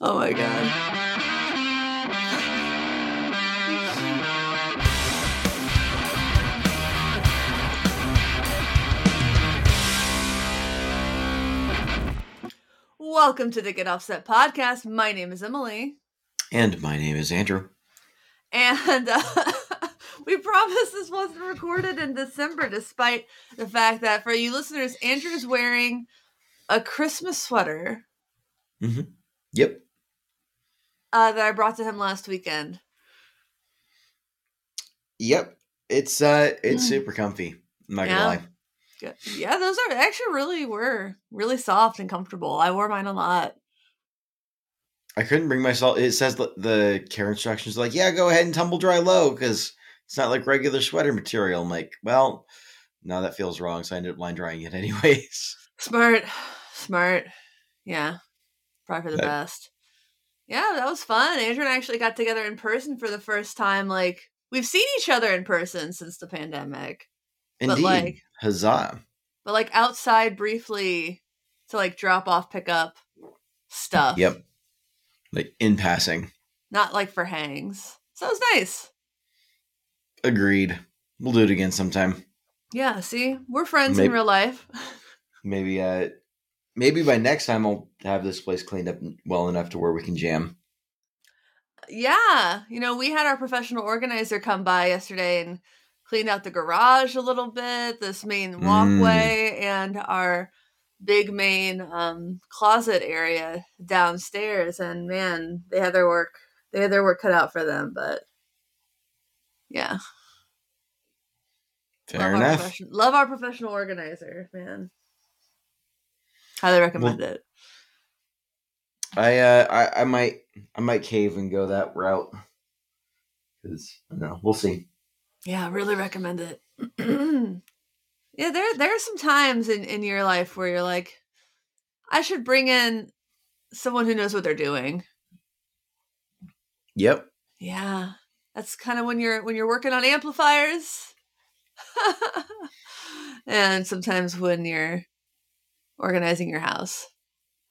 Oh my God. Welcome to the Get Offset podcast. My name is Emily. And my name is Andrew. And we promised this wasn't recorded in December, despite the fact that for you listeners, Andrew's wearing a Christmas sweater. Mm-hmm. Yep. That I brought to him last weekend. Yep. It's super comfy. I'm not going to lie. Good. Yeah, those are actually really soft and comfortable. I wore mine a lot. I couldn't bring myself. It says the care instructions like, yeah, go ahead and tumble dry low because it's not like regular sweater material. I'm like, well, no, that feels wrong. So I ended up line drying it anyways. Smart. Yeah. Probably for the best. Yeah, that was fun. Andrew and I actually got together in person for the first time. Like, we've seen each other in person since the pandemic. Indeed. But like, huzzah. But like outside briefly to like drop off, pick up stuff. Yep. Like in passing. Not like for hangs. So it was nice. Agreed. We'll do it again sometime. Yeah, see? We're friends in real life. Maybe by next time I'll have this place cleaned up well enough to where we can jam. Yeah. You know, we had our professional organizer come by yesterday and cleaned out the garage a little bit, this main walkway, and our big main closet area downstairs. And man, they had their work cut out for them. But yeah, fair enough. Love our professional organizer, man. Highly recommend it. I might cave and go that route because we'll see. Yeah, I really recommend it. Yeah, there are some times in your life where you're like, I should bring in someone who knows what they're doing. Yep. Yeah. That's kind of when you're working on amplifiers. And sometimes when you're organizing your house.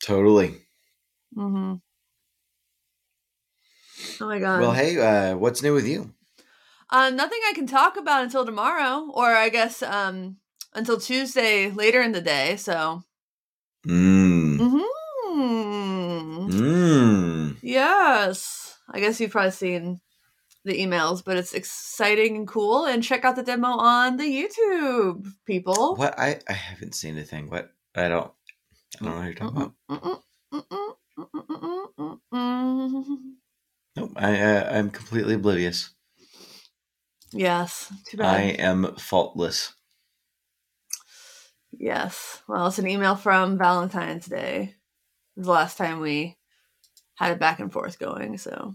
Totally. Mm-hmm. Oh my God. Well, hey, what's new with you? Nothing I can talk about until tomorrow, or I guess until Tuesday later in the day. So, Yes, I guess you've probably seen the emails, but it's exciting and cool. And check out the demo on the YouTube, people. What I haven't seen a thing. What I don't know what you're talking about. Nope, I'm completely oblivious. Yes. Too bad. I am faultless. Yes. Well, it's an email from Valentine's Day. It was the last time we had it back and forth going, so.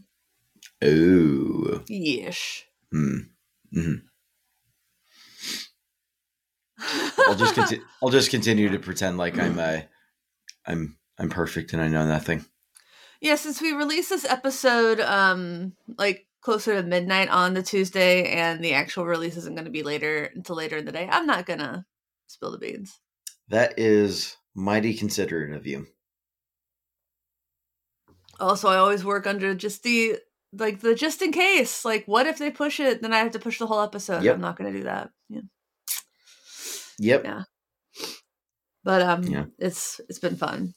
Oh. Yeesh. I'll just continue to pretend like I'm perfect and I know nothing. Yeah, since we released this episode closer to midnight on the Tuesday, and the actual release isn't going to be later until later in the day, I'm not going to spill the beans. That is mighty considerate of you. Also, I always work under just the just in case. Like, what if they push it? Then I have to push the whole episode. Yep. I'm not going to do that. Yeah. Yep. Yeah. But it's been fun.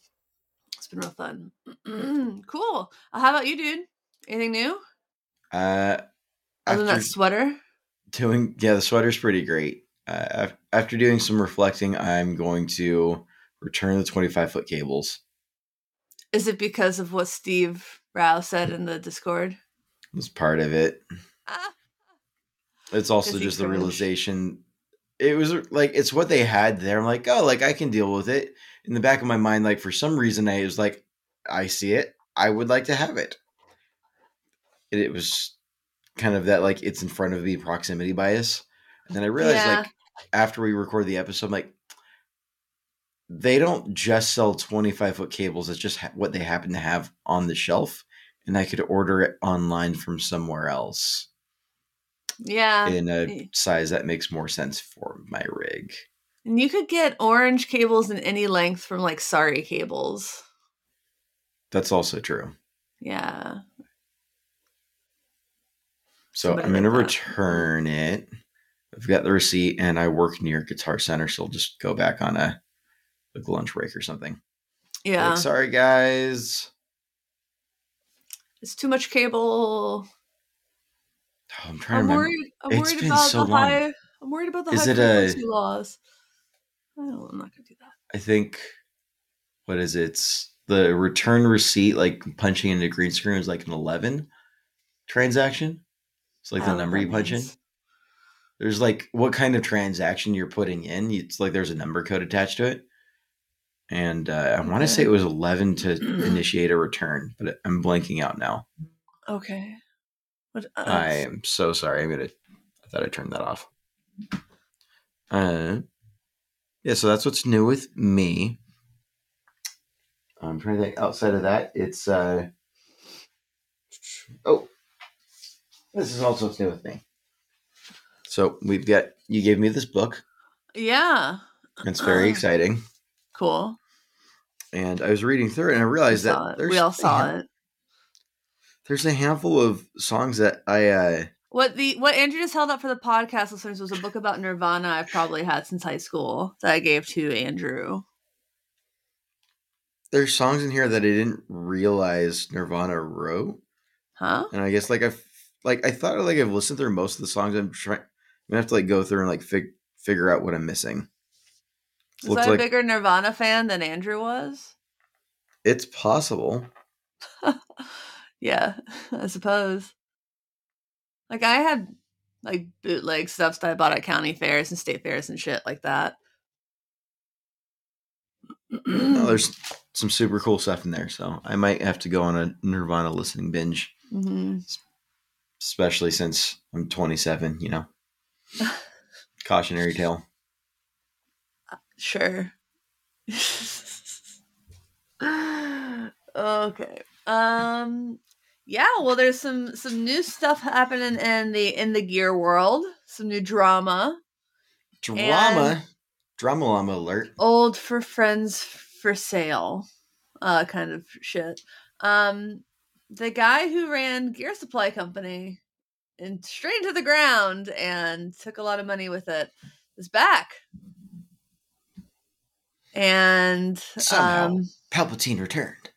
It's been real fun. Cool. How about you, dude? Anything new? Other than that sweater? The sweater's pretty great. After doing some reflecting, I'm going to return the 25-foot cables. Is it because of what Steve Rau said in the Discord? It's part of it. It's also just the realization. It was like, it's what they had there. I'm like, oh, like I can deal with it. In the back of my mind, like for some reason, I was like, I see it. I would like to have it. It was kind of that, like, it's in front of me proximity bias. And then I realized, like, after we record the episode, I'm like, they don't just sell 25-foot cables. It's just what they happen to have on the shelf. And I could order it online from somewhere else. Yeah. In a size that makes more sense for my rig. And you could get orange cables in any length from, like, Sari cables. That's also true. Yeah. So somebody I'm going to return it. I've got the receipt and I work near Guitar Center, so I'll just go back on a like lunch break or something. Yeah. Like, sorry, guys. It's too much cable. Oh, I'm trying I'm worried about the high. I'm worried about the high frequency laws. Oh, I'm not going to do that. I think, what is it? It's the return receipt, like punching into green screen is like an 11 transaction. It's like the number you punch in. There's like what kind of transaction you're putting in. It's like there's a number code attached to it. And I want to say it was 11 to initiate a return, but I'm blanking out now. Okay. I am so sorry. I thought I turned that off. Yeah, so that's what's new with me. I'm trying to think outside of that. It's, this is also what's new with me. So you gave me this book. Yeah. It's very exciting. Cool. And I was reading through it and I realized there's a handful of songs that I what Andrew just held up for the podcast listeners was a book about Nirvana I've probably had since high school that I gave to Andrew. There's songs in here that I didn't realize Nirvana wrote. Huh? And I guess I've listened through most of the songs. I'm gonna have to go through and figure out what I'm missing. Was I a bigger Nirvana fan than Andrew was? It's possible. Yeah, I suppose. I had bootleg stuff that I bought at county fairs and state fairs and shit like that. No, there's some super cool stuff in there, so I might have to go on a Nirvana listening binge. Mm-hmm. Especially since I'm 27, you know. Cautionary tale. Sure. Okay. Yeah, well, there's some new stuff happening in the gear world. Some new drama. Drama alert. Old for friends for sale. Kind of shit. The guy who ran Gear Supply Company and straight to the ground and took a lot of money with it is back. And somehow Palpatine returned.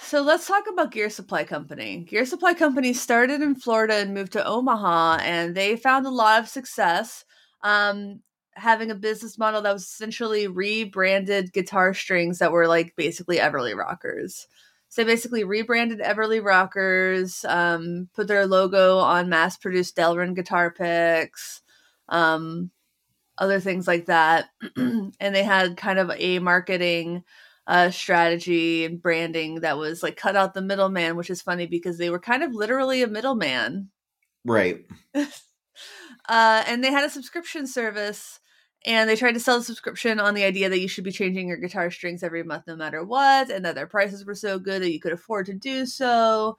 So let's talk about Gear Supply Company. Gear Supply Company started in Florida and moved to Omaha, and they found a lot of success having a business model that was essentially rebranded guitar strings that were basically Everly Rockers. So they basically rebranded Everly Rockers, put their logo on mass-produced Delrin guitar picks, other things like that. And they had kind of a marketing strategy and branding that was cut out the middleman, which is funny because they were kind of literally a middleman. Right. And they had a subscription service and they tried to sell the subscription on the idea that you should be changing your guitar strings every month no matter what, and that their prices were so good that you could afford to do so.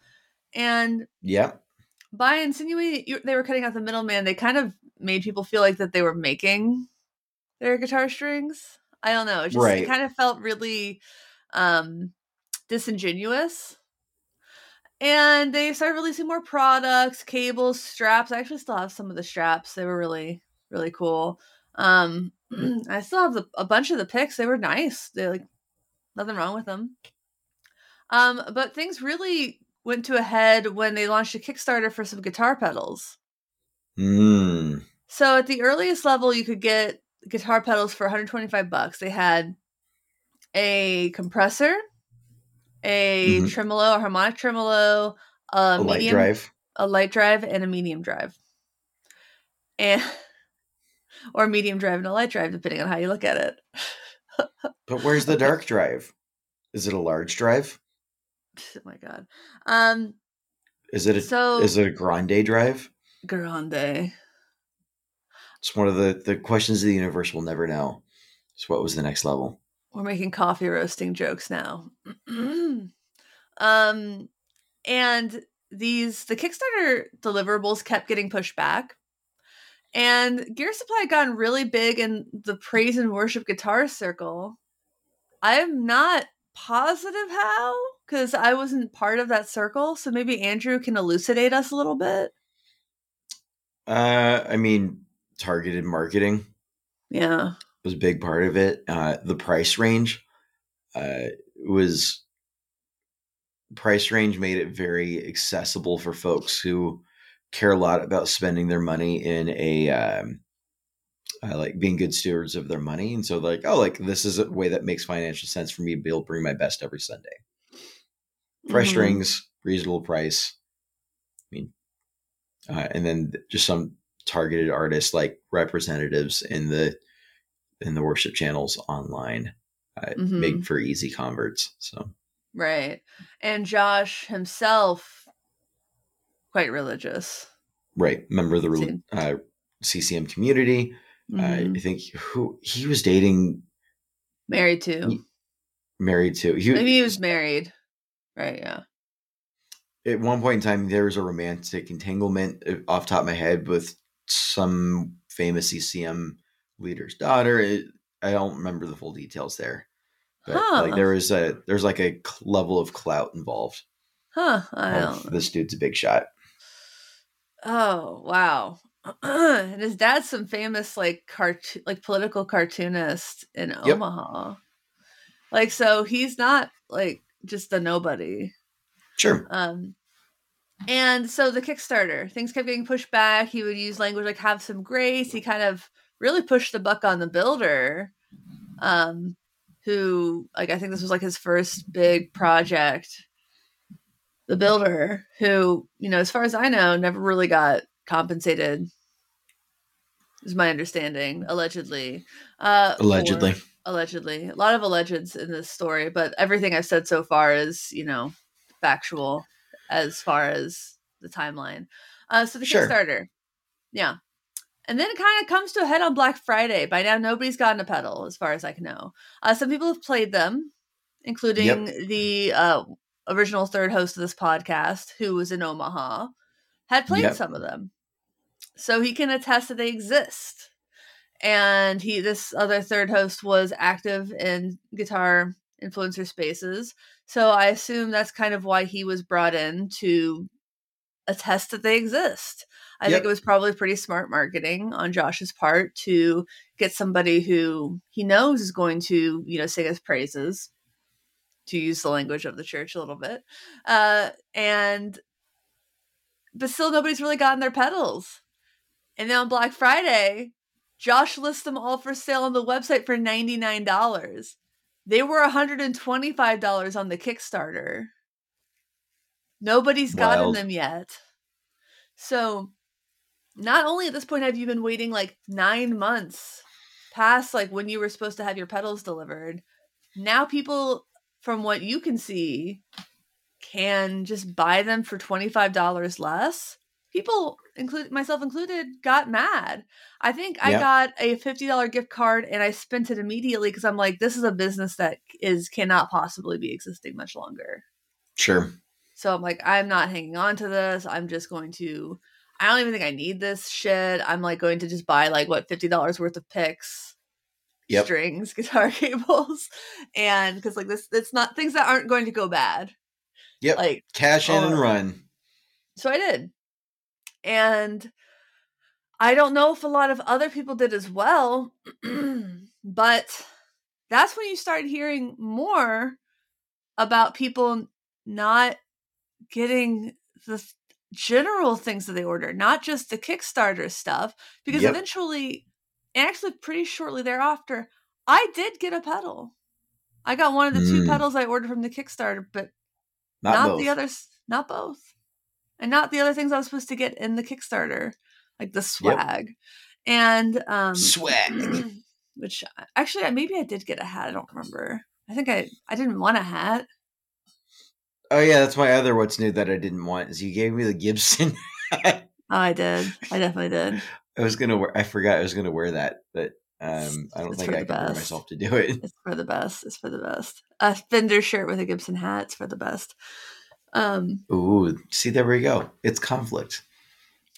And yeah, by insinuating they were cutting out the middleman, they kind of made people feel that they were making their guitar strings. I don't know. It just It kind of felt really disingenuous. And they started releasing more products, cables, straps. I actually still have some of the straps. They were really, really cool. I still have a bunch of the picks. They were nice. They're nothing wrong with them. But things really went to a head when they launched a Kickstarter for some guitar pedals. Mm. So at the earliest level, you could get guitar pedals for $125. They had a compressor, a tremolo, a harmonic tremolo, a light drive, and a medium drive, or medium drive and a light drive, depending on how you look at it. But where's the dark drive? Is it a large drive? Oh my god! Is it a grande drive? Grande. It's one of the questions of the universe we'll never know. So what was the next level? We're making coffee roasting jokes now. And the Kickstarter deliverables kept getting pushed back. And Gear Supply had gotten really big in the praise and worship guitar circle. I'm not positive how, because I wasn't part of that circle. So maybe Andrew can elucidate us a little bit. I mean, targeted marketing. Yeah. Was a big part of it. The price range made it very accessible for folks who care a lot about spending their money in a like being good stewards of their money. And so like, oh, like this is a way that makes financial sense for me to be able to bring my best every Sunday. Fresh strings, reasonable price. I mean, and then just some targeted artists like representatives in the worship channels online, make for easy converts. So, right. And Josh himself, quite religious, right? Member of the CCM community. I think who he was dating, married to. Maybe he was married, right? Yeah. At one point in time, there was a romantic entanglement off the top of my head with some famous CCM leader's daughter. I don't remember the full details there, but like there's like a level of clout involved. This dude's a big shot. Oh wow. And his dad's some famous like political cartoonist in Omaha. Like, so he's not like just a nobody. Sure. And so the Kickstarter, things kept getting pushed back. He would use language like have some grace. He kind of really pushed the buck on the builder, who, like, I think this was like his first big project, the builder who, you know, as far as I know, never really got compensated, is my understanding, allegedly. Allegedly. A lot of allegeds in this story, but everything I've said so far is, you know, factual as far as the timeline. So the Kickstarter. Yeah. And then it kind of comes to a head on Black Friday. By now, nobody's gotten a pedal, as far as I can know. Some people have played them, including the original third host of this podcast, who was in Omaha, had played some of them. So he can attest that they exist. And he, this other third host, was active in guitar influencer spaces. So I assume that's kind of why he was brought in to attest that they exist. I think it was probably pretty smart marketing on Josh's part to get somebody who he knows is going to, you know, sing his praises, to use the language of the church a little bit. But still nobody's really gotten their pedals. And then on Black Friday, Josh lists them all for sale on the website for $99. They were $125 on the Kickstarter. Nobody's gotten them yet. So not only at this point have you been waiting like 9 months past like when you were supposed to have your pedals delivered, now people, from what you can see, can just buy them for $25 less. People, myself included, got mad. I think I got a $50 gift card and I spent it immediately because I'm like, this is a business that cannot possibly be existing much longer. Sure. So I'm like, I'm not hanging on to this. I'm just going to, I don't even think I need this shit. I'm like going to just buy like what, $50 worth of picks, strings, guitar cables. And because like this, it's not things that aren't going to go bad. Yep. Like cash in and run. So I did. And I don't know if a lot of other people did as well, but that's when you start hearing more about people not getting the general things that they ordered, not just the Kickstarter stuff, because eventually, and actually pretty shortly thereafter, I did get a pedal. I got one of the two pedals I ordered from the Kickstarter, but not the others, not both, and not the other things I was supposed to get in the Kickstarter, like the swag and swag, which actually maybe I did get a hat. I don't remember. I think I didn't want a hat. Oh yeah, that's my other what's new that I didn't want is you gave me the Gibson hat. Oh, I did. I definitely did. I forgot I was gonna wear that, but I don't think I can bring myself to do it. It's for the best. It's for the best. A Fender shirt with a Gibson hat. It's for the best. Ooh, see, there we go. It's conflict.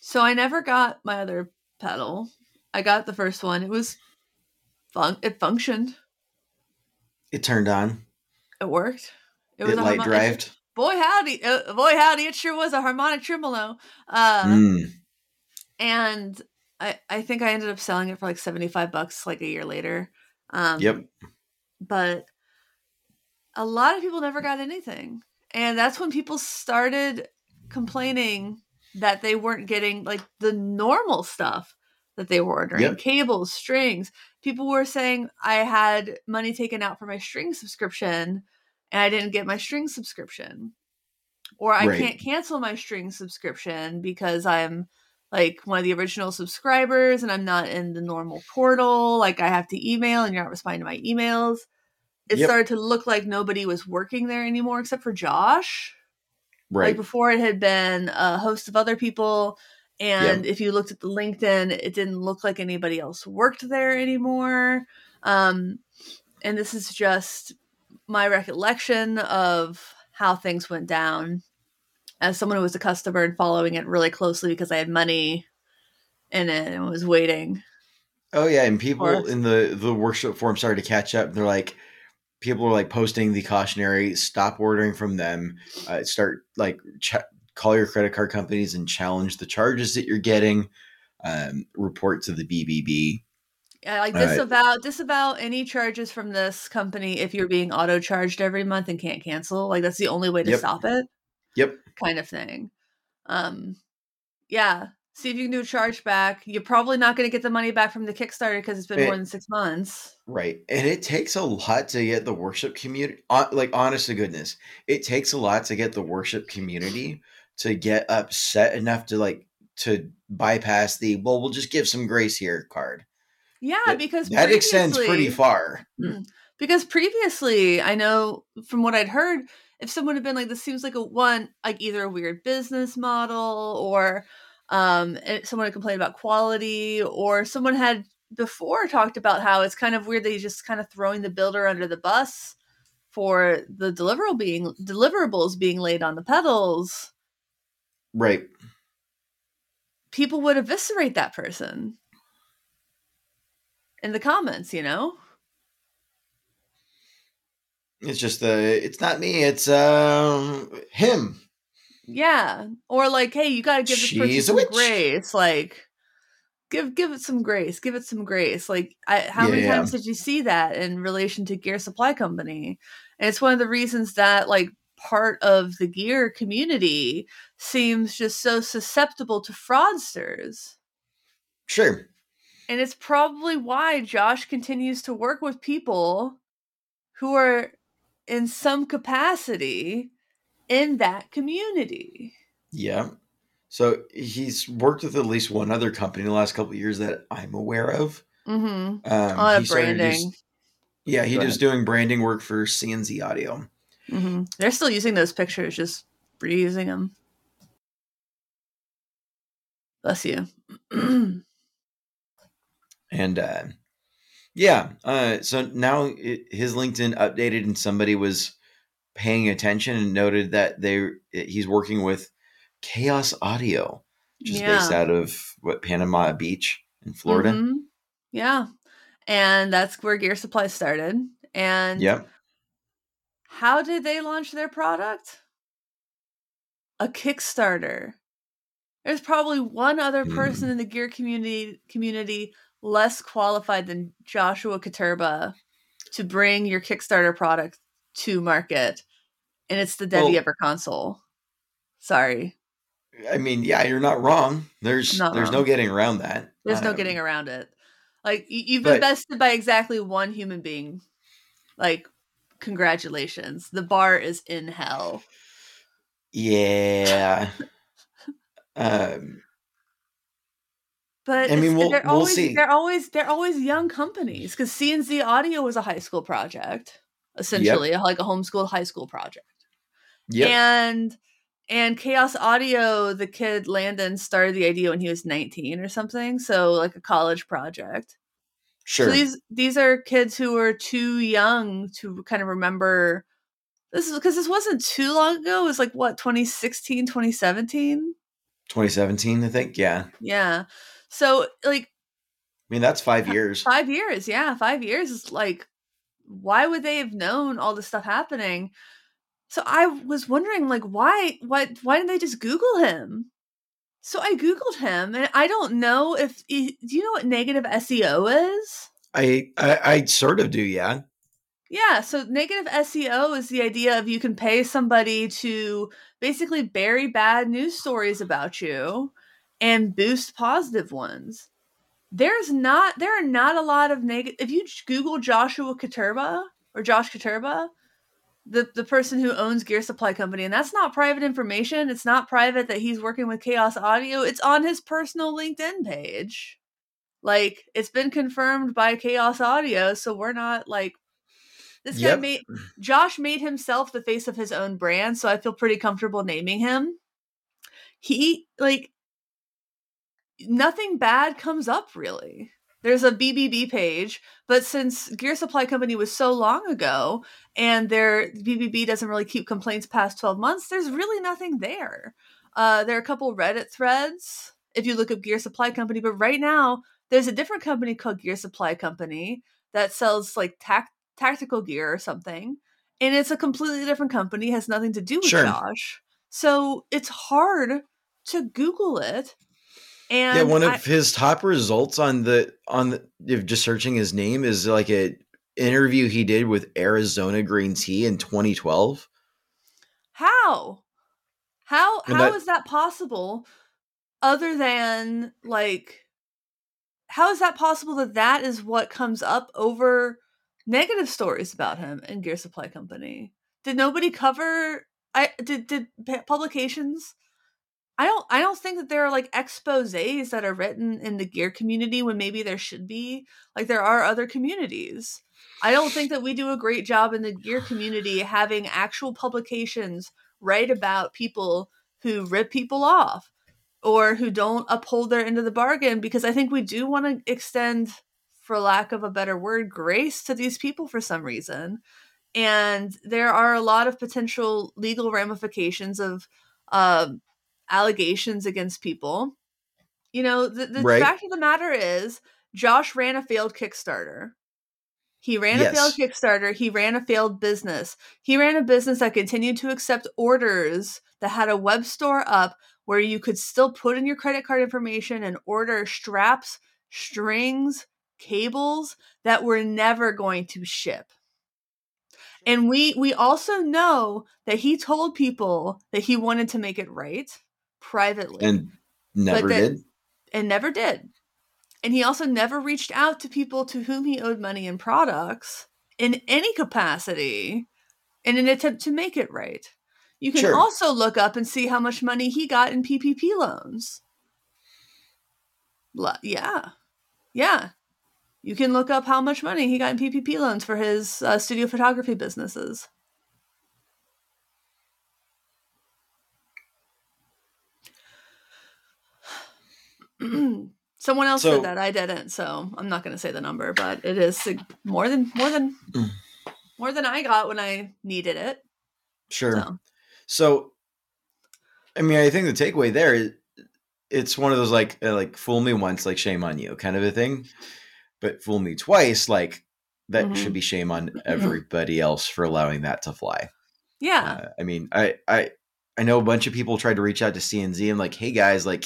So I never got my other pedal. I got the first one. It functioned. It turned on. It worked. It was light-drived. Boy howdy, it sure was a harmonic tremolo. And I think I ended up selling it for like $75 like a year later. Yep. But a lot of people never got anything. And that's when people started complaining that they weren't getting like the normal stuff that they were ordering. Yep. Cables, strings. People were saying I had money taken out for my string subscription and I didn't get my string subscription. Or I can't cancel my string subscription because I'm like one of the original subscribers and I'm not in the normal portal. Like I have to email and you're not responding to my emails. It started to look like nobody was working there anymore except for Josh. Right. Like before it had been a host of other people. And if you looked at the LinkedIn, it didn't look like anybody else worked there anymore. And this is just my recollection of how things went down as someone who was a customer and following it really closely because I had money in it and was waiting. Oh yeah. And people in the workshop forum started to catch up. They're like, people are like posting the cautionary stop ordering from them. Start like call your credit card companies and challenge the charges that you're getting. Report to the BBB. Yeah, like disavow any charges from this company if you're being auto charged every month and can't cancel. Like that's the only way to stop it. Yep. Kind of thing. Yeah. See if you can do a charge back. You're probably not going to get the money back from the Kickstarter because it's been more than 6 months. Right. And it takes a lot to get the worship community, like honest to goodness, it takes a lot to get the worship community to get upset enough to like, to bypass the, well, we'll just give some grace here card. Yeah. Because that extends pretty far. Because previously, I know from what I'd heard, if someone had been like, this seems like either a weird business model or, someone had complained about quality, or someone had before talked about how it's kind of weird that you're just kind of throwing the builder under the bus for the deliverables being laid on the pedals. Right. People would eviscerate that person in the comments, you know? It's just it's not me, it's him. Yeah. Or like, hey, you got to give this person some grace. Like give it some grace. Give it some grace. Like how many times did you see that in relation to Gear Supply Company? And it's one of the reasons that like part of the gear community seems just so susceptible to fraudsters. Sure. And it's probably why Josh continues to work with people who are in some capacity in that community. Yeah. So he's worked with at least one other company in the last couple of years that I'm aware of. Mm-hmm. A lot of branding. He's doing branding work for C&Z Audio. Mm-hmm. They're still using those pictures, just reusing them. Bless you. And so now his LinkedIn updated and somebody was paying attention and noted that he's working with Chaos Audio, which is based out of Panama Beach in Florida. Mm-hmm. Yeah. And that's where Gear Supply started. And how did they launch their product? A Kickstarter. There's probably one other person in the gear community less qualified than Joshua Katerba to bring your Kickstarter product to market. And it's the Debbie Ever console. Sorry. I mean, yeah, you're not wrong. There's no getting around that. There's no getting around it. Like you've invested by exactly one human being. Like, congratulations. The bar is in hell. Yeah. But I mean, we'll see. They're always young companies because C&Z Audio was a high school project, essentially like a homeschooled high school project. Yeah. And Chaos Audio, the kid Landon started the idea when he was 19 or something. So like a college project. Sure. So these are kids who are too young to kind of remember. This is because this wasn't too long ago. It was like what, 2016, 2017? 2017, I think. Yeah. Yeah. So like, I mean, that's 5 years. 5 years. Yeah. 5 years is like why would they have known all this stuff happening? So I was wondering, like, why didn't they just Google him? So I Googled him, and I don't know if, do you know what negative SEO is? I sort of do, yeah. Yeah, so negative SEO is the idea of you can pay somebody to basically bury bad news stories about you and boost positive ones. There are not a lot of negative. If you Google Joshua Katerba or Josh Katerba, the person who owns Gear Supply Company, and that's not private information. It's not private that he's working with Chaos Audio. It's on his personal LinkedIn page. Like, it's been confirmed by Chaos Audio, so we're not like this guy. Yep. Josh made himself the face of his own brand, so I feel pretty comfortable naming him. He, like, nothing bad comes up, really. There's a BBB page, but since Gear Supply Company was so long ago and their BBB doesn't really keep complaints past 12 months, there's really nothing there. There are a couple Reddit threads if you look up Gear Supply Company, but right now there's a different company called Gear Supply Company that sells like tactical gear or something, and it's a completely different company, has nothing to do with sure. Josh. So it's hard to Google it. And yeah, one of his top results on the if just searching his name is like an interview he did with Arizona Green Tea in 2012. How is that possible? Other than like, how is that possible that is what comes up over negative stories about him and Gear Supply Company? Did nobody cover? Did publications? I don't think that there are like exposés that are written in the gear community when maybe there should be. Like, there are other communities. I don't think that we do a great job in the gear community having actual publications write about people who rip people off or who don't uphold their end of the bargain, because I think we do want to extend, for lack of a better word, grace to these people for some reason. And there are a lot of potential legal ramifications of allegations against people. You know, the right. fact of the matter is Josh ran a failed Kickstarter. He ran yes. a failed Kickstarter. He ran a failed business. He ran a business that continued to accept orders, that had a web store up where you could still put in your credit card information and order straps, strings, cables that were never going to ship. And we also know that he told people that he wanted to make it right privately. And never did. And he also never reached out to people to whom he owed money and products in any capacity in an attempt to make it right. You can sure. also look up and see how much money he got in PPP loans. Yeah. Yeah. You can look up how much money he got in PPP loans for his studio photography businesses. Someone else said that. I didn't, so I'm not going to say the number, but it is more than I got when I needed it. Sure. So I mean, I think the takeaway there is it's one of those like fool me once, like shame on you kind of a thing. But fool me twice, like that mm-hmm. should be shame on everybody else for allowing that to fly. Yeah. I mean, I know a bunch of people tried to reach out to C&Z and like, hey guys, like,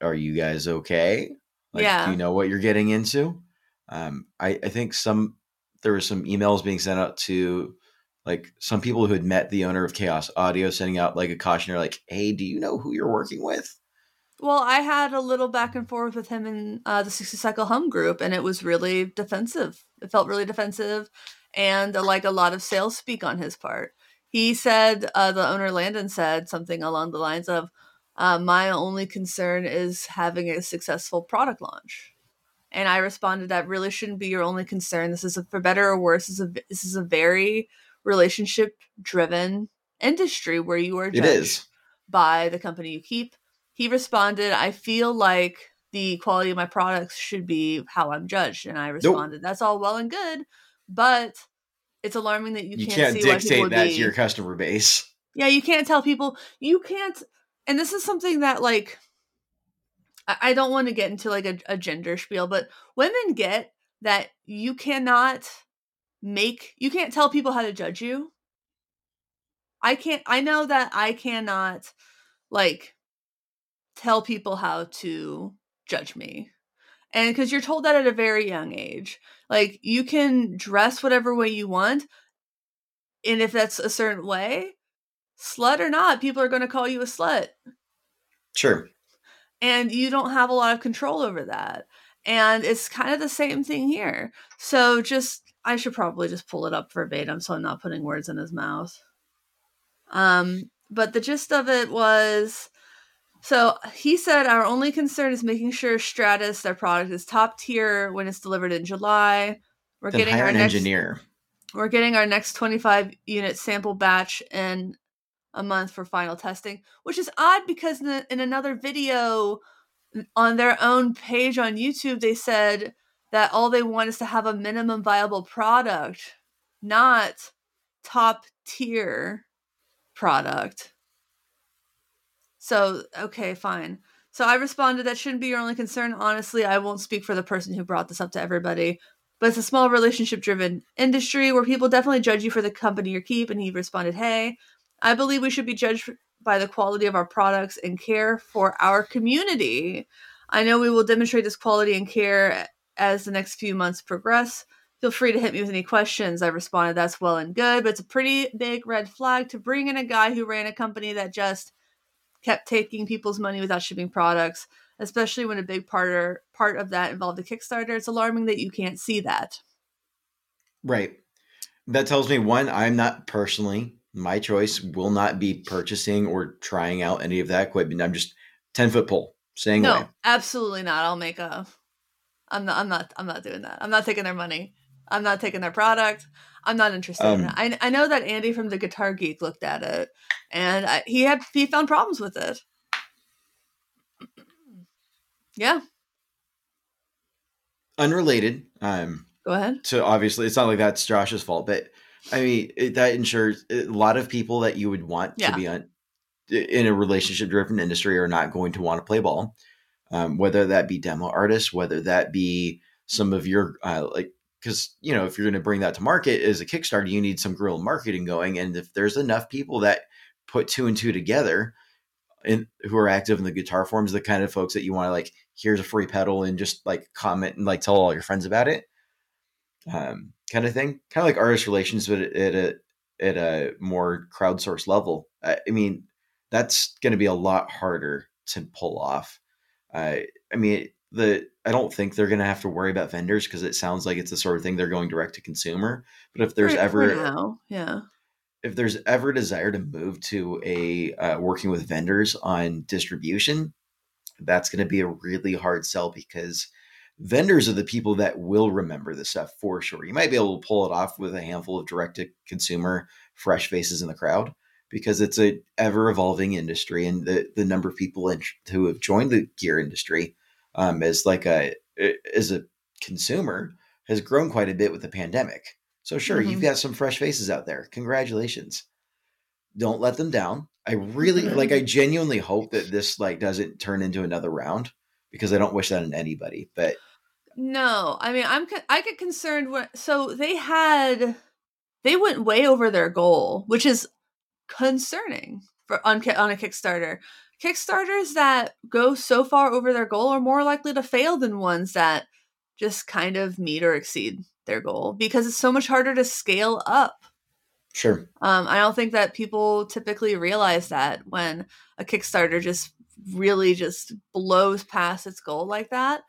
are you guys okay? Like, yeah. do you know what you're getting into? I think there were some emails being sent out to like some people who had met the owner of Chaos Audio, sending out like a cautionary, like, hey, do you know who you're working with? Well, I had a little back and forth with him in the 60 Cycle Hum group, and it was really defensive. It felt really defensive, and like a lot of sales speak on his part. He said, the owner Landon said something along the lines of, my only concern is having a successful product launch. And I responded, that really shouldn't be your only concern. This is, for better or worse, this is a very relationship-driven industry where you are judged by the company you keep. He responded, I feel like the quality of my products should be how I'm judged. And I responded, That's all well and good, but it's alarming that you can't see dictate that to your customer base. Yeah, you can't tell people, you can't. And this is something that like, I don't want to get into like a gender spiel, but women get that you cannot you can't tell people how to judge you. I know that I cannot tell people how to judge me. And because you're told that at a very young age, you can dress whatever way you want. And if that's a certain way, slut or not, people are going to call you a slut. Sure. And you don't have a lot of control over that. And it's kind of the same thing here. So I should probably just pull it up verbatim so I'm not putting words in his mouth. But the gist of it was, so he said, our only concern is making sure Stratus, their product, is top tier when it's delivered in July. We're getting our next 25 unit sample batch in a month for final testing, which is odd because in another video on their own page on YouTube, they said that all they want is to have a minimum viable product, not top tier product. So, okay, fine. So I responded, that shouldn't be your only concern. Honestly, I won't speak for the person who brought this up to everybody, but it's a small relationship-driven industry where people definitely judge you for the company you keep. And he responded, hey, I believe we should be judged by the quality of our products and care for our community. I know we will demonstrate this quality and care as the next few months progress. Feel free to hit me with any questions. I responded, that's well and good, but it's a pretty big red flag to bring in a guy who ran a company that just kept taking people's money without shipping products, especially when a big part of that involved a Kickstarter. It's alarming that you can't see that. Right. That tells me, one, I'm not personally, my choice will not be purchasing or trying out any of that equipment. I'm just 10-foot pole saying no, away. Absolutely not. I'm not doing that. I'm not taking their money. I'm not taking their product. I'm not interested in that. I know that Andy from the Guitar Geek looked at it, and he found problems with it. Yeah. Unrelated. Go ahead. So obviously, it's not like that's Josh's fault, but I mean that ensures a lot of people that you would want to be in a relationship-driven industry are not going to want to play ball, whether that be demo artists, whether that be some of your because, you know, if you're going to bring that to market as a Kickstarter, you need some guerrilla marketing going. And if there's enough people that put two and two together and who are active in the guitar forums, the kind of folks that you want to here's a free pedal and just comment and tell all your friends about it. Kind of thing, kind of like artist relations, but at a more crowdsourced level. I mean, that's going to be a lot harder to pull off. I don't think they're going to have to worry about vendors because it sounds like it's the sort of thing they're going direct to consumer. But if there's if there's ever a desire to move to a working with vendors on distribution, that's going to be a really hard sell because vendors are the people that will remember this stuff for sure. You might be able to pull it off with a handful of direct to consumer fresh faces in the crowd because it's an ever evolving industry, and the number of people who have joined the gear industry as a consumer has grown quite a bit with the pandemic. So sure, you've got some fresh faces out there. Congratulations. Don't let them down. I really I genuinely hope that this doesn't turn into another round because I don't wish that on anybody, but no, I mean, I get concerned when, so they went way over their goal, which is concerning on a Kickstarter. Kickstarters that go so far over their goal are more likely to fail than ones that just kind of meet or exceed their goal because it's so much harder to scale up. Sure. I don't think that people typically realize that when a Kickstarter just really just blows past its goal like that.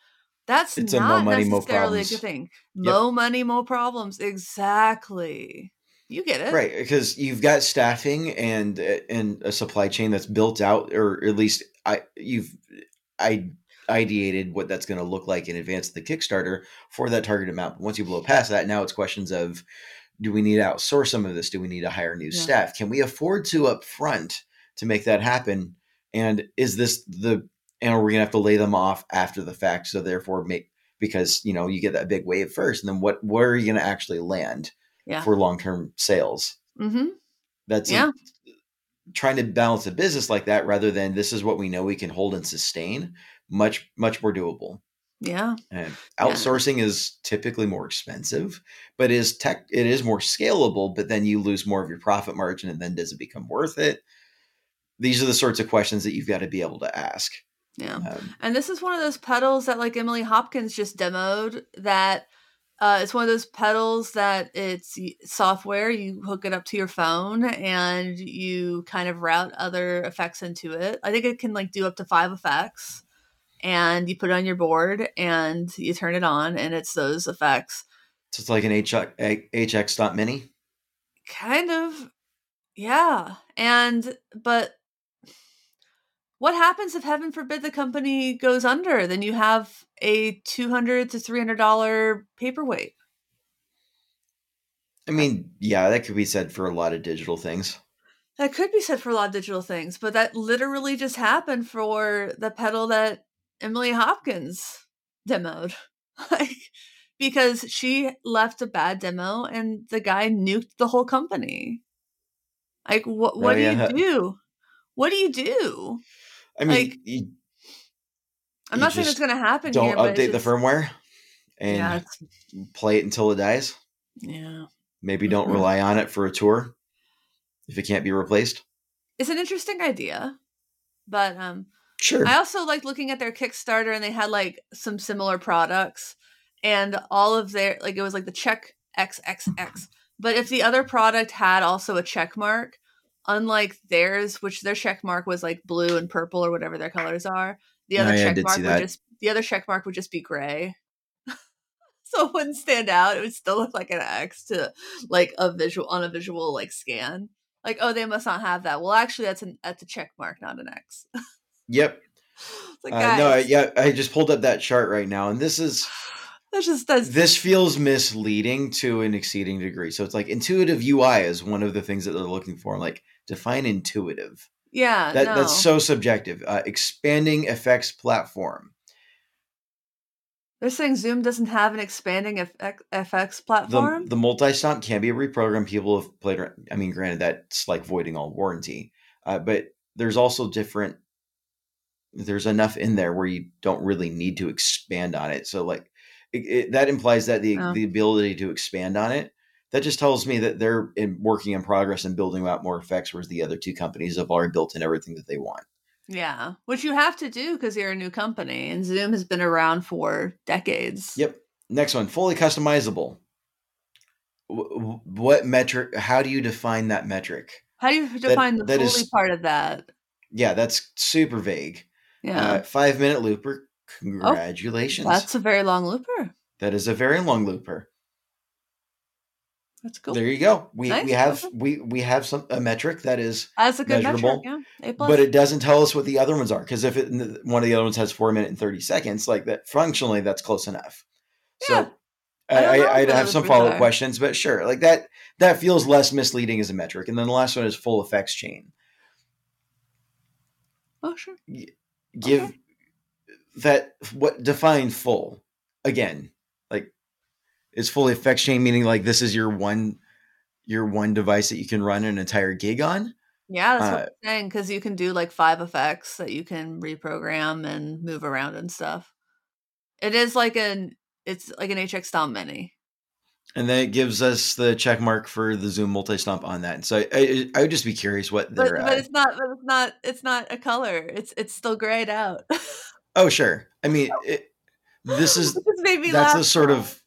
It's not necessarily a good thing. Low money, more problems. Exactly. You get it. Right. Because you've got staffing and a supply chain that's built out, or at least you've ideated what that's going to look like in advance of the Kickstarter for that target amount. But once you blow past that, now it's questions of, do we need to outsource some of this? Do we need to hire new staff? Can we afford to up front to make that happen? And and we're going to have to lay them off after the fact. So therefore because you get that big wave first, and then where are you going to actually land? Yeah. For long-term sales. Mm-hmm. That's trying to balance a business like that rather than this is what we know we can hold and sustain. Much, much more doable. Yeah. And outsourcing is typically more expensive, but it is more scalable, but then you lose more of your profit margin, and then does it become worth it? These are the sorts of questions that you've got to be able to ask. Yeah. And this is one of those pedals that, like, Emily Hopkins just demoed, that it's one of those pedals that it's software. You hook it up to your phone and you kind of route other effects into it. I think it can, like, do up to 5 effects. And you put it on your board and you turn it on, and it's those effects. So it's like an HX Stomp Mini? Kind of, yeah. But what happens if, heaven forbid, the company goes under? Then you have a $200 to $300 paperweight. I mean, yeah, that could be said for a lot of digital things. That could be said for a lot of digital things, but that literally just happened for the pedal that Emily Hopkins demoed, because she left a bad demo and the guy nuked the whole company. What do you do? I mean, I'm not saying it's going to happen. Don't update the firmware and play it until it dies. Yeah. Maybe don't rely on it for a tour if it can't be replaced. It's an interesting idea, but, sure. I also liked looking at their Kickstarter, and they had, like, some similar products, and all of their, like, it was like the check XXX. But if the other product had also a check mark, unlike theirs, which their check mark was like blue and purple or whatever their colors are, the other check mark would just be gray. So it wouldn't stand out. It would still look like an X to, like, a visual like scan. Like, oh, they must not have that. Well, actually, that's a check mark, not an X. Yep. Like, I just pulled up that chart right now, and this is this feels misleading to an exceeding degree. So it's like intuitive UI is one of the things that they're looking for. I'm like, define intuitive. Yeah, that's so subjective. Expanding effects platform. They're saying Zoom doesn't have an expanding FX platform. The multi stomp can be reprogrammed. People have played. I mean, granted, that's like voiding all warranty, but there's also different. There's enough in there where you don't really need to expand on it. So, like, that implies that the ability to expand on it, that just tells me that they're working in progress and building out more effects, whereas the other two companies have already built in everything that they want. Yeah. Which you have to do because you're a new company, and Zoom has been around for decades. Yep. Next one, fully customizable. What metric, how do you define that metric? How do you define the fully part of that? Yeah. That's super vague. Yeah. 5-minute looper. Congratulations. Oh, that's a very long looper. That is a very long looper. That's cool. There you go. We have a metric that is measurable, metric, yeah. But it doesn't tell us what the other ones are. Because if one of the other ones has 4 minutes and 30 seconds, like that, functionally, that's close enough. Yeah. So I'd have some follow-up questions, but sure. Like that feels less misleading as a metric. And then the last one is full effects chain. Oh, sure. Define full again, like it's fully effects chain, meaning like this is your one device that you can run an entire gig on. Yeah. That's what I'm saying. 'Cause you can do like 5 effects that you can reprogram and move around and stuff. It is like an HX Stomp Mini. And then it gives us the check mark for the Zoom multi stomp on that. And so I would just be curious what they're. But it's not a color. It's still grayed out. Oh, sure. I mean, that's the sort of,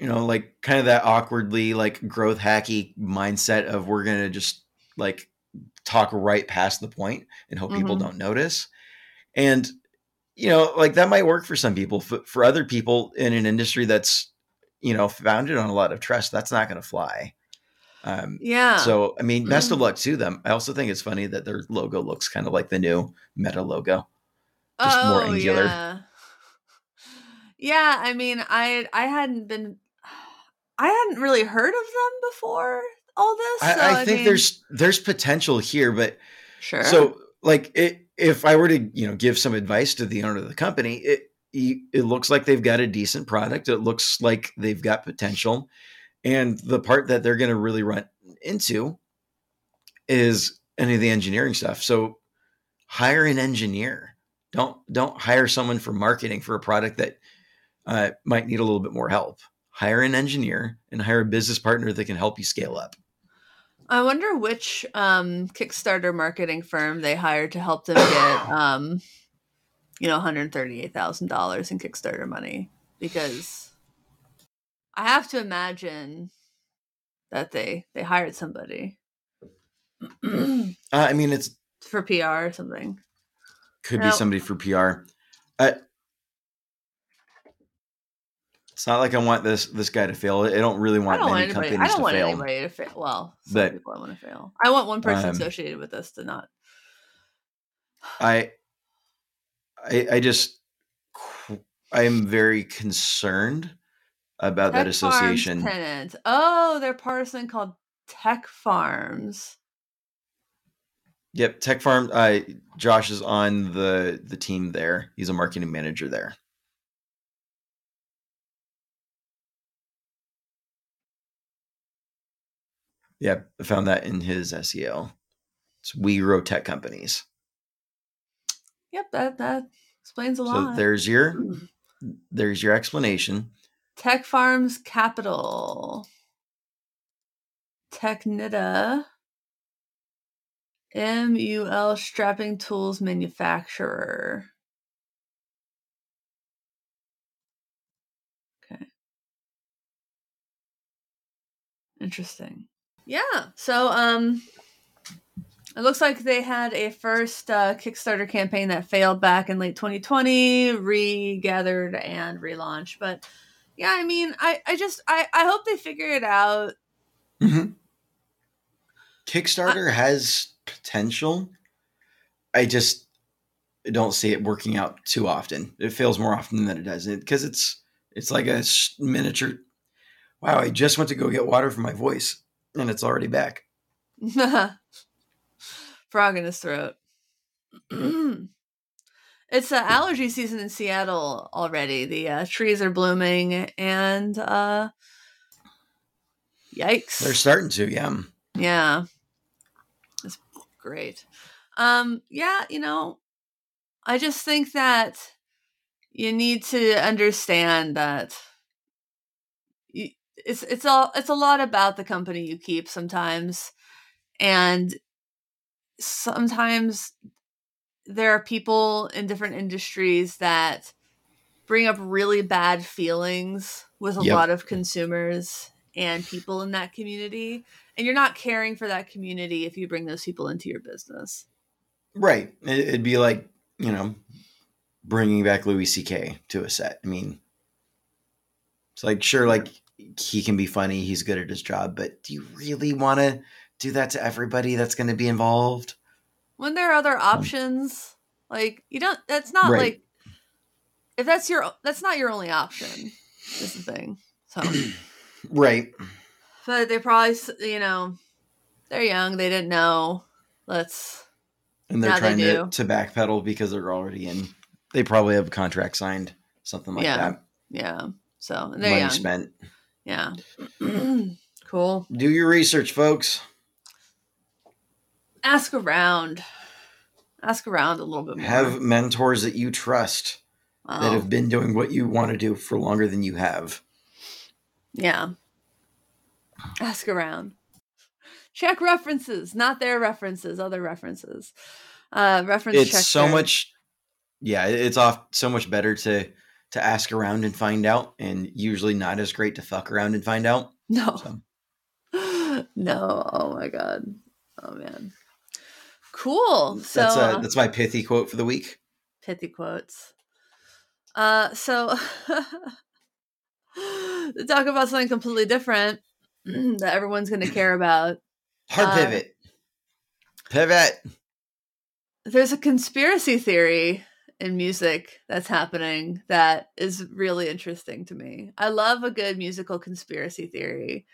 you know, like kind of that awkwardly like growth hacky mindset of we're going to just like talk right past the point and hope people don't notice. And, you know, like that might work for some people. For other people in an industry that's, you know, founded on a lot of trust, that's not going to fly. Yeah. So, I mean, best of luck to them. I also think it's funny that their logo looks kind of like the new Meta logo. Just more angular. Yeah. Yeah. I mean, I hadn't really heard of them before all this. So, I think there's potential here, but sure. So like if I were to, you know, give some advice to the owner of the company, it looks like they've got a decent product. It looks like they've got potential. And the part that they're going to really run into is any of the engineering stuff. So hire an engineer. Don't hire someone for marketing for a product that might need a little bit more help. Hire an engineer and hire a business partner that can help you scale up. I wonder which Kickstarter marketing firm they hired to help them get, $138,000 in Kickstarter money, because I have to imagine that they hired somebody. It's for PR or something. Could be somebody for PR. It's not like I want this guy to fail. I don't really want many companies to fail. I don't want anybody to fail. Well, some people I want to fail. I want one person associated with this to not. I am very concerned about that association. Farms tenant. Oh, they're part of something called Tech Farms. Yep, Tech Farms. Josh is on the team there. He's a marketing manager there. Yeah, I found that in his SEO. It's We Grow Tech Companies. Yep, that explains a lot. So there's your explanation. Tech Farms Capital. Technita. MUL Strapping Tools Manufacturer. Okay. Interesting. Yeah. So it looks like they had a first Kickstarter campaign that failed back in late 2020, regathered and relaunched. But yeah, I hope they figure it out. Mm-hmm. Kickstarter has potential. I just don't see it working out too often. It fails more often than it does, because it's like a miniature. Wow, I just went to go get water for my voice. And it's already back. Frog in his throat. It's allergy season in Seattle already. The trees are blooming, and yikes. They're starting to, yeah. Yeah. That's great. I just think that you need to understand that it's a lot about the company you keep sometimes, and sometimes there are people in different industries that bring up really bad feelings with a lot of consumers and people in that community, and you're not caring for that community if you bring those people into your business. Right. It'd be like, bringing back Louis C.K. to a set. I mean, it's like, sure, like, he can be funny. He's good at his job, but do you really want to do that to everybody that's going to be involved? When there are other options, that's not your only option. Is the thing. So, right. But they probably, they're young. They didn't know. And they're trying to backpedal because they're already in. They probably have a contract signed, something like that. Yeah. So they're money young. Spent. Yeah. Cool. Do your research, folks. Ask around a little bit more. Have mentors that you trust that have been doing what you want to do for longer than you have. Yeah. Ask around. Check references, not their references, other references. It's so much better to ask around and find out, and usually not as great to fuck around and find out. No. So. No. Oh my God. Oh man. Cool. So that's my pithy quote for the week. Pithy quotes. To talk about something completely different that everyone's going to care about. Hard pivot. Pivot. There's a conspiracy theory in music that's happening that is really interesting to me. I love a good musical conspiracy theory.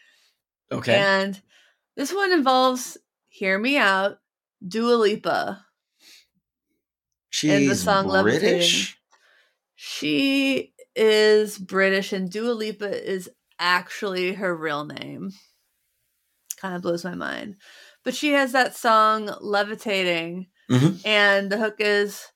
Okay. And this one involves, hear me out, Dua Lipa. She's British? She is British, and Dua Lipa is actually her real name. Kind of blows my mind. But she has that song, Levitating, and the hook is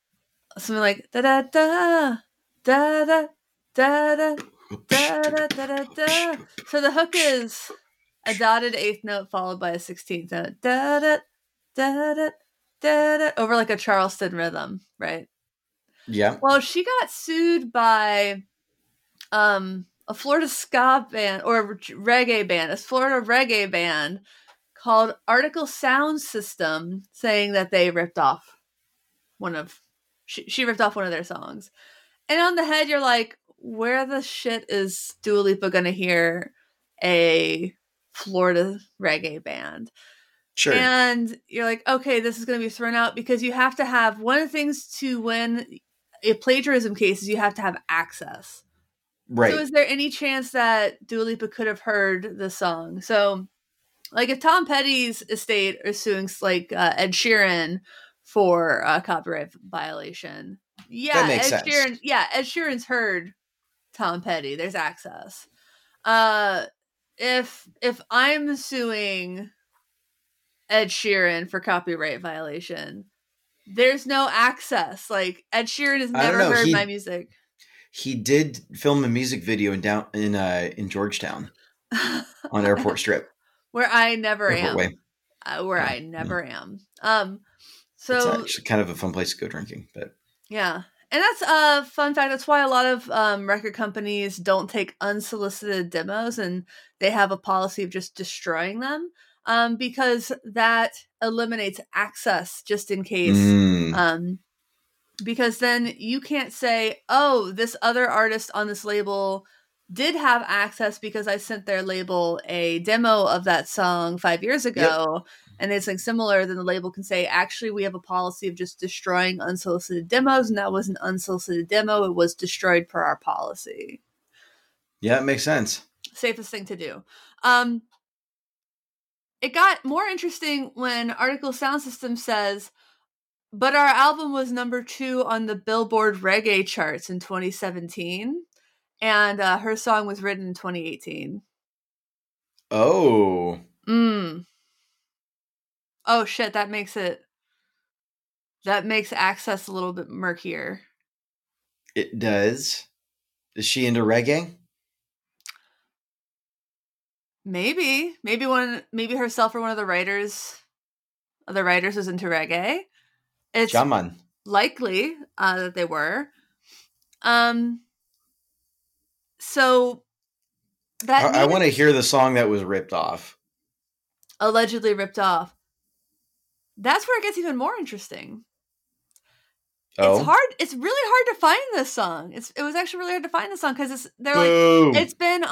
something like da da da da da da da da da da da. So the hook is a dotted eighth note followed by a 16th note. Da da da da da da, over like a Charleston rhythm, right? Yeah. Well, she got sued by a Florida ska band or a reggae band, a Florida reggae band called Artikal Sound System, saying that they ripped off one of she ripped off one of their songs. And on the head, you're like, where the shit is Dua Lipa gonna hear a Florida reggae band? Sure. And you're like, okay, this is going to be thrown out because you have to have, one of the things to win a plagiarism case is you have to have access. Right. So is there any chance that Dua Lipa could have heard the song? So like if Tom Petty's estate is suing like Ed Sheeran for copyright violation. Yeah. That makes sense. Sheeran, yeah. Ed Sheeran's heard Tom Petty. There's access. If I'm suing Ed Sheeran for copyright violation, there's no access. Like Ed Sheeran has never heard my music. He did film a music video in Georgetown on Airport Strip, where I never am. I never am. So it's actually kind of a fun place to go drinking, but yeah. And that's a fun fact. That's why a lot of record companies don't take unsolicited demos, and they have a policy of just destroying them. Because that eliminates access just in case. Because then you can't say, oh, this other artist on this label did have access because I sent their label a demo of that song 5 years ago. Yep. And it's like similar, then the label can say, actually, we have a policy of just destroying unsolicited demos. And that was an unsolicited demo. It was destroyed per our policy. Yeah, it makes sense. Safest thing to do. It got more interesting when Artikal Sound System says, but our album was number 2 on the Billboard reggae charts in 2017. And her song was written in 2018. Oh. Oh, shit. That makes access a little bit murkier. It does. Is she into reggae? Maybe herself or one of the writers was into reggae. It's Jaman. Likely that they were. So that I want to hear the song that was ripped off. Allegedly ripped off. That's where it gets even more interesting. Oh. It's really hard to find this song. It was actually really hard to find this song because it's been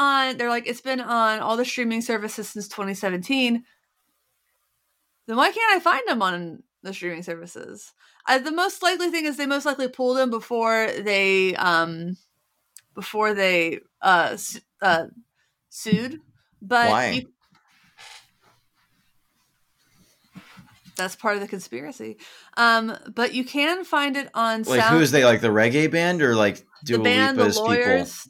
on all the streaming services since 2017. Then why can't I find them on the streaming services? The most likely thing is they most likely pulled them before they sued. But why? That's part of the conspiracy. But you can find it on like SoundCloud. Who is they? Like the reggae band or like Dua Lipa's people? The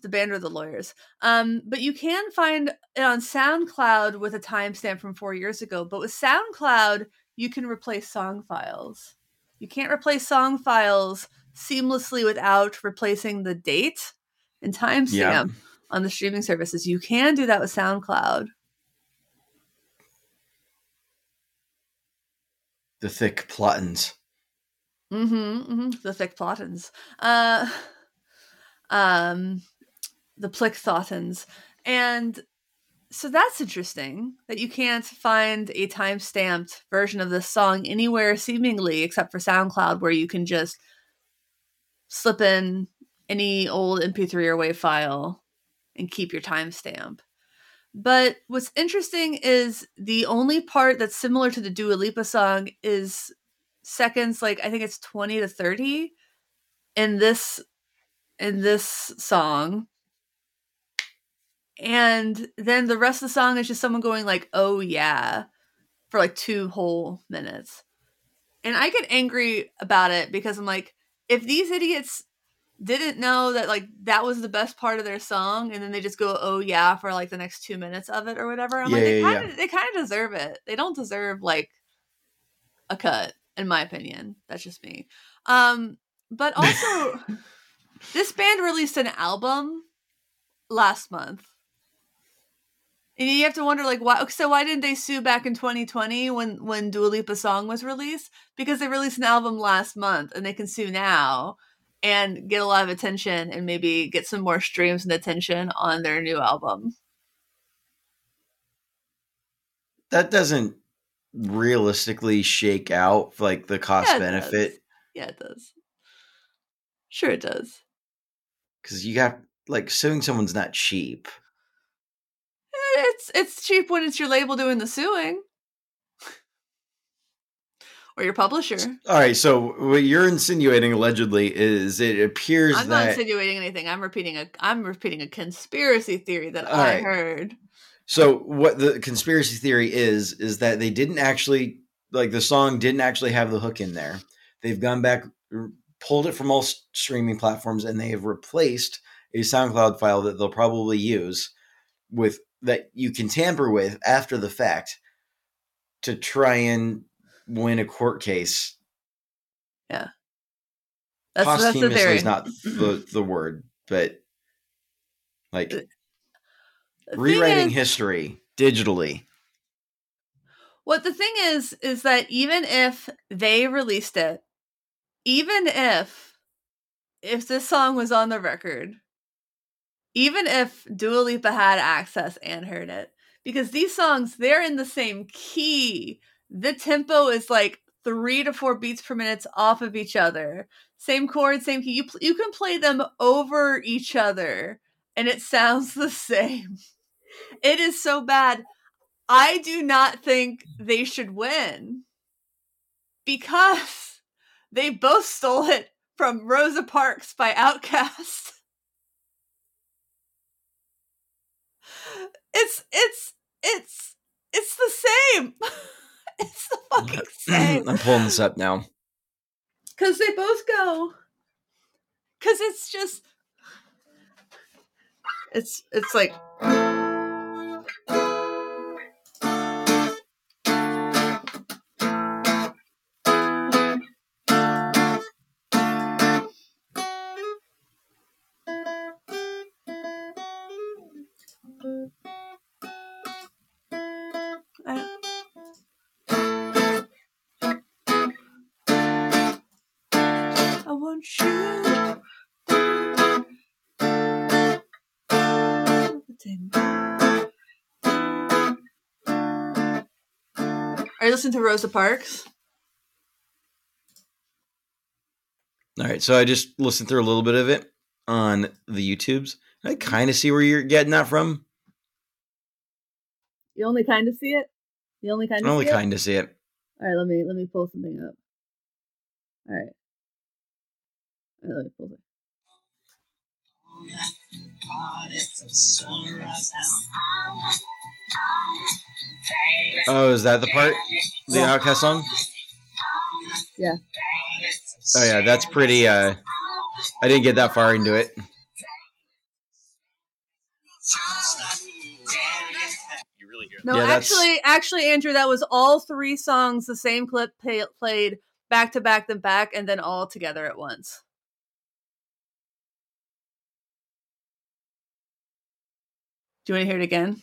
band or the lawyers. But you can find it on SoundCloud with a timestamp from 4 years ago. But with SoundCloud, you can replace song files. You can't replace song files seamlessly without replacing the date and timestamp on the streaming services. You can do that with SoundCloud. The thick plottins. The thick plottins. The plick thottins. And so that's interesting that you can't find a time-stamped version of this song anywhere seemingly except for SoundCloud, where you can just slip in any old MP3 or WAV file and keep your timestamp. But what's interesting is the only part that's similar to the Dua Lipa song is seconds, like I think it's 20 to 30 in this song. And then the rest of the song is just someone going like, oh yeah, for like 2 whole minutes. And I get angry about it because I'm like, if these idiots didn't know that like that was the best part of their song and then they just go oh yeah for like the next 2 minutes of it or whatever, I'm they kind of deserve it. They don't deserve like a cut, in my opinion. That's just me. But also, this band released an album last month. And you have to wonder, like, why? So why didn't they sue back in 2020 when Dua Lipa's song was released? Because they released an album last month, and they can sue now and get a lot of attention and maybe get some more streams and attention on their new album. That doesn't realistically shake out, like, the cost benefit. Does. Yeah, it does. Sure, it does. Because you got, like, suing someone's not cheap. It's cheap when it's your label doing the suing. Or your publisher. All right, so what you're insinuating allegedly is it appears I'm not insinuating anything. I'm repeating a conspiracy theory that I heard. So what the conspiracy theory is that they didn't actually, like, the song didn't actually have the hook in there. They've gone back, pulled it from all streaming platforms, and they have replaced a SoundCloud file that they'll probably use with that you can tamper with after the fact to try and win a court case. Yeah. That's the theory. Is not the word, but, like, rewriting history digitally. What the thing is that even if they released it, even if this song was on the record, even if Dua Lipa had access and heard it, because these songs, they're in the same key. The tempo is like 3 to 4 beats per minute off of each other. Same chord, same key. You can play them over each other and it sounds the same. It is so bad. I do not think they should win because they both stole it from Rosa Parks by Outkast. It's the same. It's the fucking same. I'm pulling this up now. Cause they both go. Cause it's just it's like I listen to Rosa Parks. All right, so I just listened through a little bit of it on the YouTubes. I kind of see where you're getting that from. You only kind of see it? You only kind of see it? Only kind of see it. All right, let me pull something up. All right. Let me pull it. Oh, is that the part? The Outkast song? Yeah. Oh yeah, that's pretty I didn't get that far into it. You really hear that? No, yeah, actually Andrew, that was all 3 songs, the same clip played back to back then back and then all together at once. Do you want to hear it again?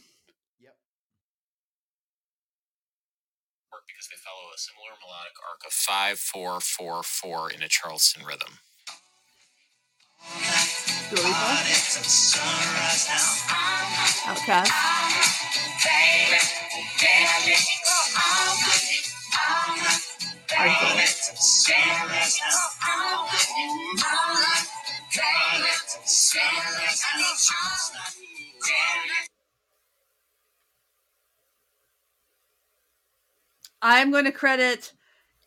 Because they follow a similar melodic arc of 5/4/4/4 in a Charleston rhythm. Dua Lipa. Outkast. I'm going to credit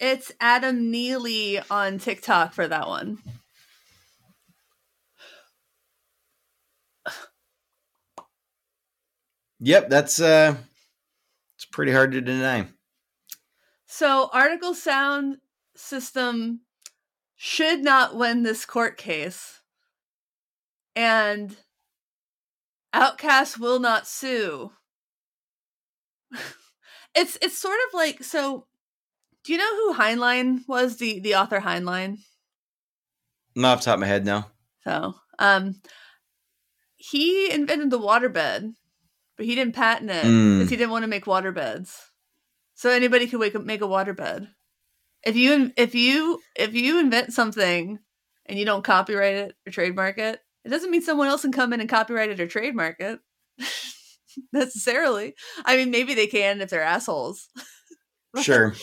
it's Adam Neely on TikTok for that one. Yep, that's it's pretty hard to deny. So, Artikal Sound System should not win this court case, and Outkast will not sue. It's sort of like, so do you know who Heinlein was, the author Heinlein? Not off the top of my head, no. So, he invented the waterbed, but he didn't patent it because he didn't want to make waterbeds. So anybody could make a waterbed. If you invent something and you don't copyright it or trademark it, it doesn't mean someone else can come in and copyright it or trademark it necessarily. I mean, maybe they can if they're assholes. Sure.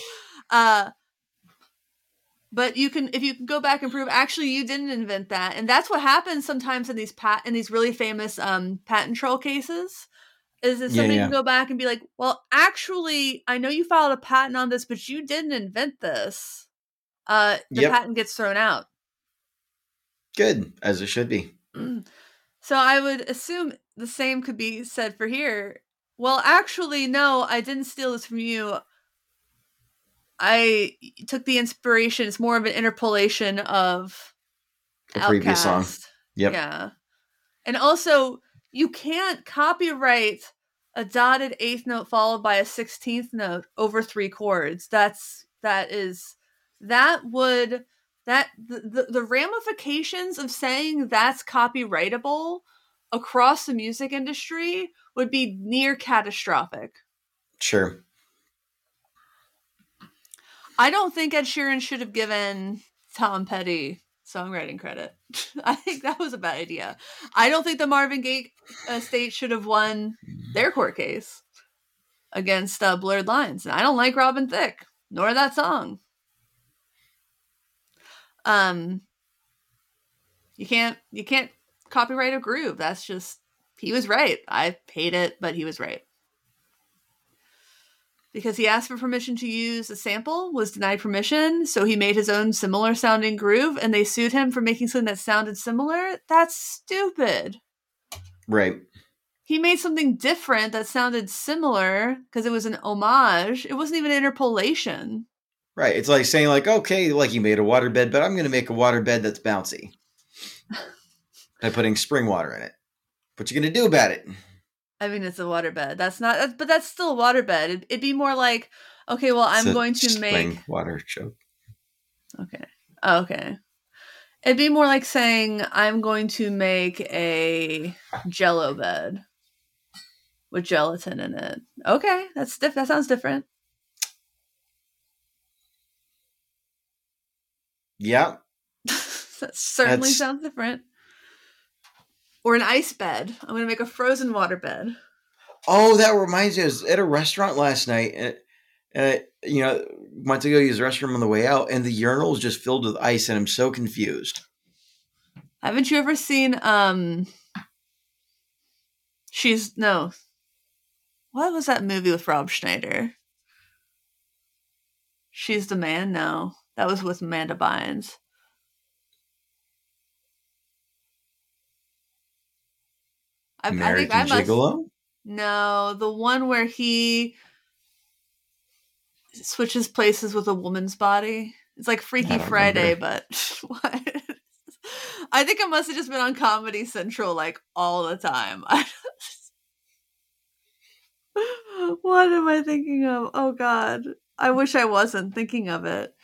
But you can, if you can go back and prove, actually, you didn't invent that. And that's what happens sometimes in these really famous patent troll cases, is that somebody can go back and be like, well, actually, I know you filed a patent on this, but you didn't invent this. The patent gets thrown out. Good, as it should be. So I would assume the same could be said for here. Well, actually, no, I didn't steal this from you. I took the inspiration. It's more of an interpolation of a previous song. Yep. Yeah. And also, you can't copyright a dotted eighth note followed by a 16th note over three chords. The ramifications of saying that's copyrightable across the music industry would be near catastrophic. Sure. I don't think Ed Sheeran should have given Tom Petty songwriting credit. I think that was a bad idea. I don't think the Marvin Gaye estate should have won their court case against Blurred Lines. And I don't like Robin Thicke, nor that song. You can't copyright a groove. That's just, he was right. I paid it, but he was right. Because he asked for permission to use a sample, was denied permission, so he made his own similar sounding groove, and they sued him for making something that sounded similar? That's stupid. Right. He made something different that sounded similar because it was an homage. It wasn't even interpolation. Right. It's like saying, like, okay, like you made a waterbed, but I'm going to make a waterbed that's bouncy by putting spring water in it. What you going to do about it? I mean, it's a waterbed. But that's still a waterbed. It'd be more like, okay, well, I'm going to make water joke. Okay. Okay. It'd be more like saying I'm going to make a Jello bed with gelatin in it. Okay, that's that sounds different. Yeah. That certainly sounds different. Or an ice bed. I'm going to make a frozen water bed. Oh, that reminds me. I was at a restaurant last night. And went to go use the restroom on the way out. And the urinal is just filled with ice. And I'm so confused. Haven't you ever seen... No. What was that movie with Rob Schneider? She's the Man? No. That was with Amanda Bynes. I think Gigolo? No, the one where he switches places with a woman's body. It's like Freaky Friday, but what? I think it must have just been on Comedy Central like all the time. What am I thinking of? Oh, God. I wish I wasn't thinking of it.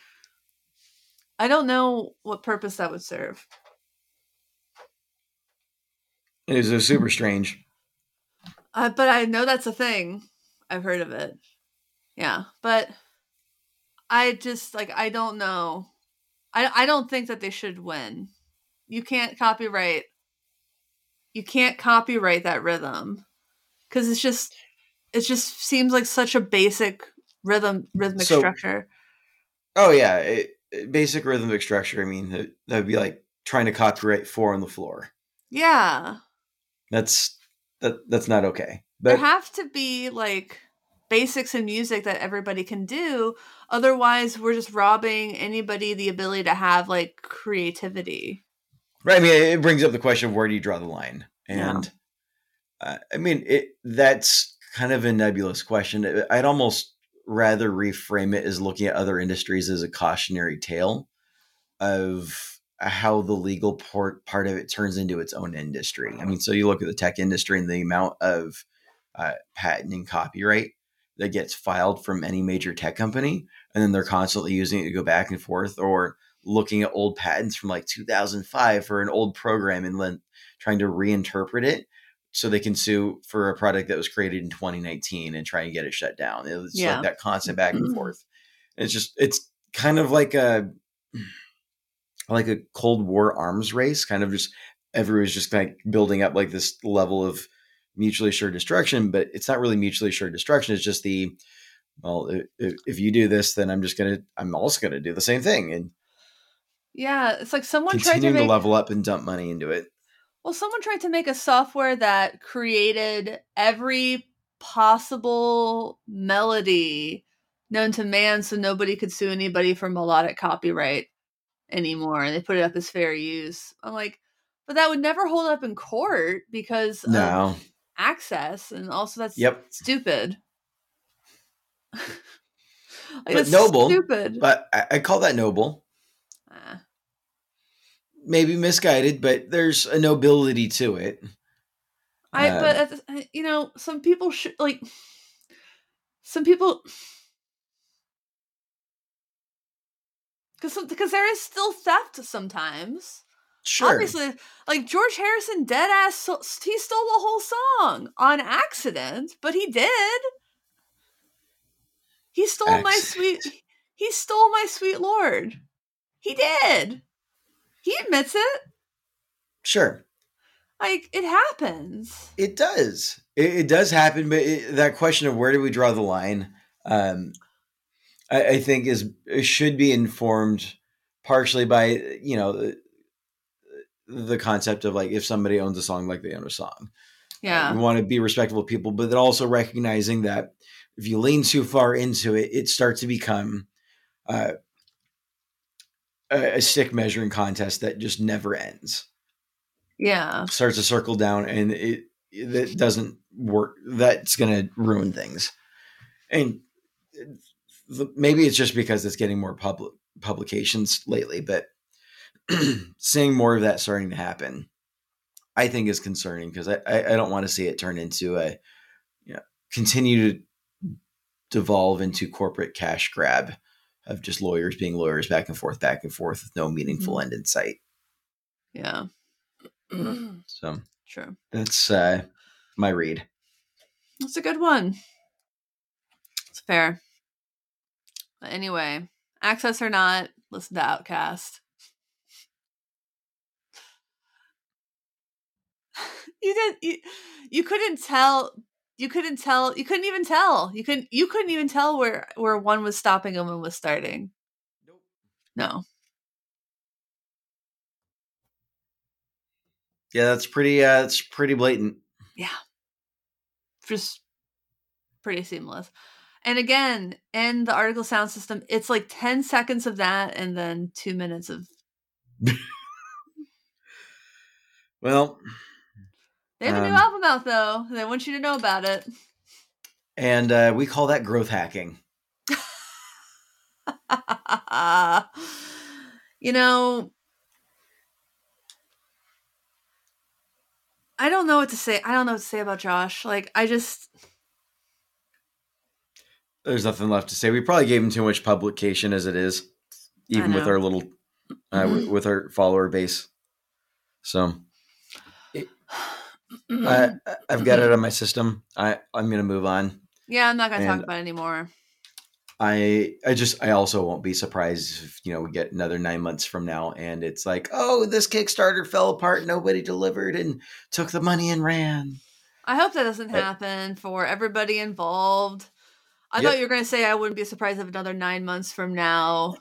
I don't know what purpose that would serve. It was super strange. But I know that's a thing. I've heard of it. Yeah. But I just, like, I don't know. I don't think that they should win. You can't copyright that rhythm. Because it just seems like such a basic rhythmic structure. Oh, yeah. Basic rhythmic structure. I mean, that would be like trying to copyright four on the floor. Yeah. That's not okay. But there have to be like basics in music that everybody can do. Otherwise, we're just robbing anybody the ability to have like creativity. Right. I mean, it brings up the question of where do you draw the line? And I mean, that's kind of a nebulous question. I'd almost rather reframe it as looking at other industries as a cautionary tale of how the legal part of it turns into its own industry. I mean, so you look at the tech industry and the amount of patent and copyright that gets filed from any major tech company, and then they're constantly using it to go back and forth or looking at old patents from like 2005 for an old program and then trying to reinterpret it so they can sue for a product that was created in 2019 and try and get it shut down. It's like that constant back and forth. It's just, it's kind of like a Cold War arms race, kind of just everyone's just like building up like this level of mutually assured destruction, but it's not really mutually assured destruction. It's just the, well, if you do this, then I'm also going to do the same thing. And yeah, it's like someone tried to level up and dump money into it. Well, someone tried to make a software that created every possible melody known to man so nobody could sue anybody for melodic copyright anymore. And they put it up as fair use. I'm like, but that would never hold up in court because of access. And also that's stupid. But noble. Stupid. But I call that noble. Maybe misguided, but there's a nobility to it. But you know, some people should like. Some people, because there is still theft sometimes. Sure. Obviously, like George Harrison, dead ass, he stole the whole song on accident, but he did. He stole He stole My Sweet Lord. He did. He admits it. Sure. Like, it happens. It does. It does happen, but that question of where do we draw the line, I think should be informed partially by, you know, the concept of like, if somebody owns a song, like they own a song. Yeah. We want to be respectful people, but then also recognizing that if you lean too far into it, it starts to become a stick measuring contest that just never ends. Yeah. Starts to circle down and that doesn't work. That's going to ruin things. And maybe it's just because it's getting more publications lately, but seeing more of that starting to happen, I think is concerning because I don't want to see it turn into a, you know, continue to devolve into corporate cash grab of just lawyers being lawyers back and forth with no meaningful end in sight. Yeah. So sure. That's my read. That's a good one. It's fair. But anyway, access or not, listen to Outkast. You couldn't even tell where one was stopping and one was starting. Nope. No. Yeah, that's pretty blatant. Yeah. Just pretty seamless. And again, in the Artikal Sound System, it's like 10 seconds of that and then 2 minutes of well, they have a new album out, though. They want you to know about it. And we call that growth hacking. You know, I don't know what to say. I don't know what to say about Josh. Like, there's nothing left to say. We probably gave him too much publication as it is, even with our little, with our follower base. So I've got it on my system. I'm going to move on. Yeah, I'm not going to talk about it anymore. I also won't be surprised if, you know, we get another 9 months from now and it's like, oh, this Kickstarter fell apart. Nobody delivered and took the money and ran. I hope that doesn't happen for everybody involved. I thought you were going to say I wouldn't be surprised if another 9 months from now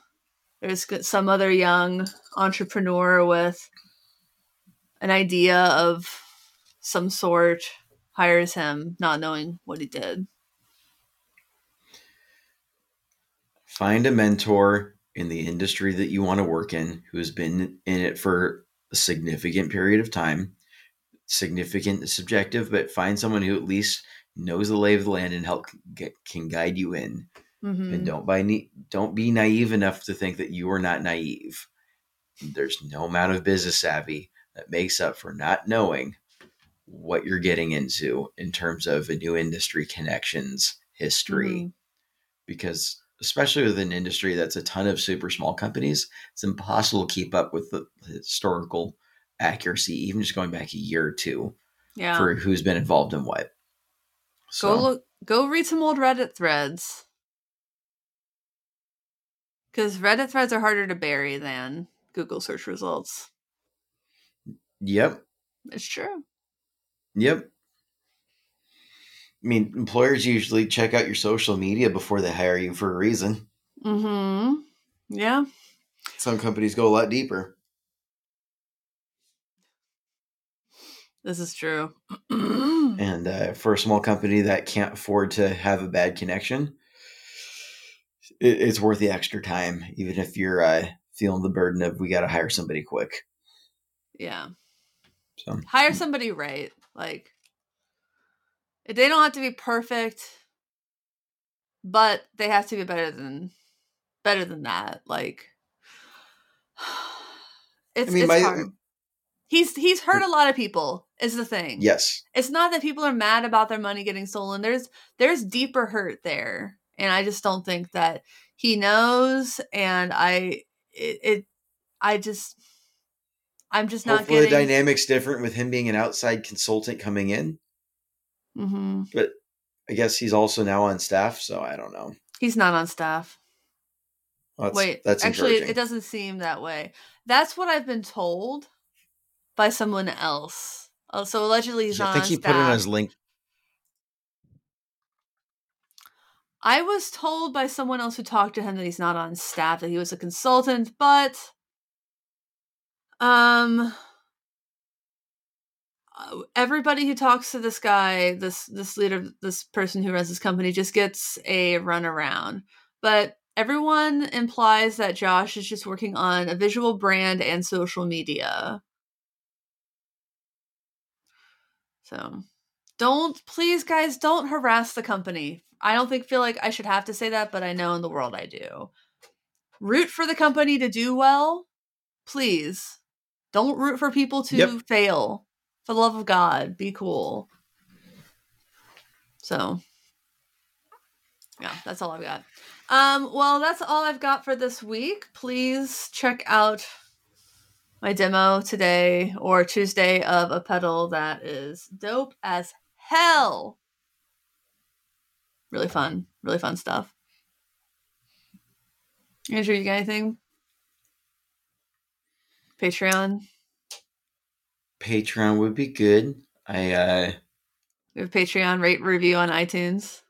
there's some other young entrepreneur with an idea of some sort hires him, not knowing what he did. Find a mentor in the industry that you want to work in who has been in it for a significant period of time. Significant is subjective, but find someone who at least knows the lay of the land and can guide you in. Mm-hmm. And don't be naive enough to think that you are not naive. There's no amount of business savvy that makes up for not knowing what you're getting into in terms of a new industry, connections, history, because especially with an industry that's a ton of super small companies, it's impossible to keep up with the historical accuracy, even just going back a year or two for who's been involved in what. So. Go look, go read some old Reddit threads. Because Reddit threads are harder to bury than Google search results. Yep. It's true. Yep. I mean, employers usually check out your social media before they hire you for a reason. Mm-hmm. Yeah. Some companies go a lot deeper. This is true. And for a small company that can't afford to have a bad connection, it's worth the extra time, even if you're feeling the burden of we got to hire somebody quick. Yeah. So hire somebody right. Like, they don't have to be perfect, but they have to be better than that. Like, it's hard. He's hurt a lot of people, is the thing. Yes. It's not that people are mad about their money getting stolen. There's deeper hurt there. And I just don't think that he knows. And I'm just not getting. Hopefully the dynamic's different with him being an outside consultant coming in. Mm-hmm. But I guess he's also now on staff. So I don't know. He's not on staff. Well, that's actually, it doesn't seem that way. That's what I've been told by someone else. So allegedly he's not on staff. I think he put it on his LinkedIn. I was told by someone else who talked to him that he's not on staff, that he was a consultant, but everybody who talks to this guy, this leader, this person who runs this company, just gets a runaround. But everyone implies that Josh is just working on a visual brand and social media. So please guys, don't harass the company. I don't feel like I should have to say that, but I know in the world I do. Root for the company to do well. Please. Don't root for people to fail. For the love of God, be cool. So, yeah, that's all I've got. Well, that's all I've got for this week. Please check out my demo today or Tuesday of a pedal that is dope as hell. Really fun stuff. Andrew, you got anything? Patreon would be good. We have Patreon, rate, review on iTunes.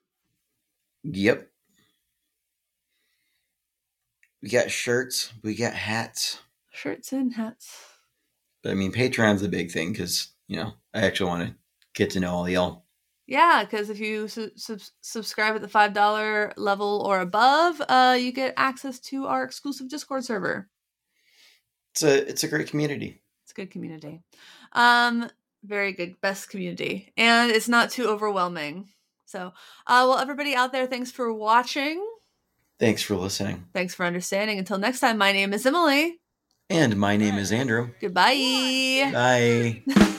Yep. We got shirts. We got hats. Shirts and hats. But I mean, Patreon's a big thing because, you know, I actually want to get to know all y'all. Yeah, because if you subscribe at the $5 level or above, you get access to our exclusive Discord server. It's a great community. It's a good community. Very good. Best community. And it's not too overwhelming. So, well, everybody out there, thanks for watching. Thanks for listening. Thanks for understanding. Until next time, my name is Emily. And my name is Andrew. Goodbye. Bye.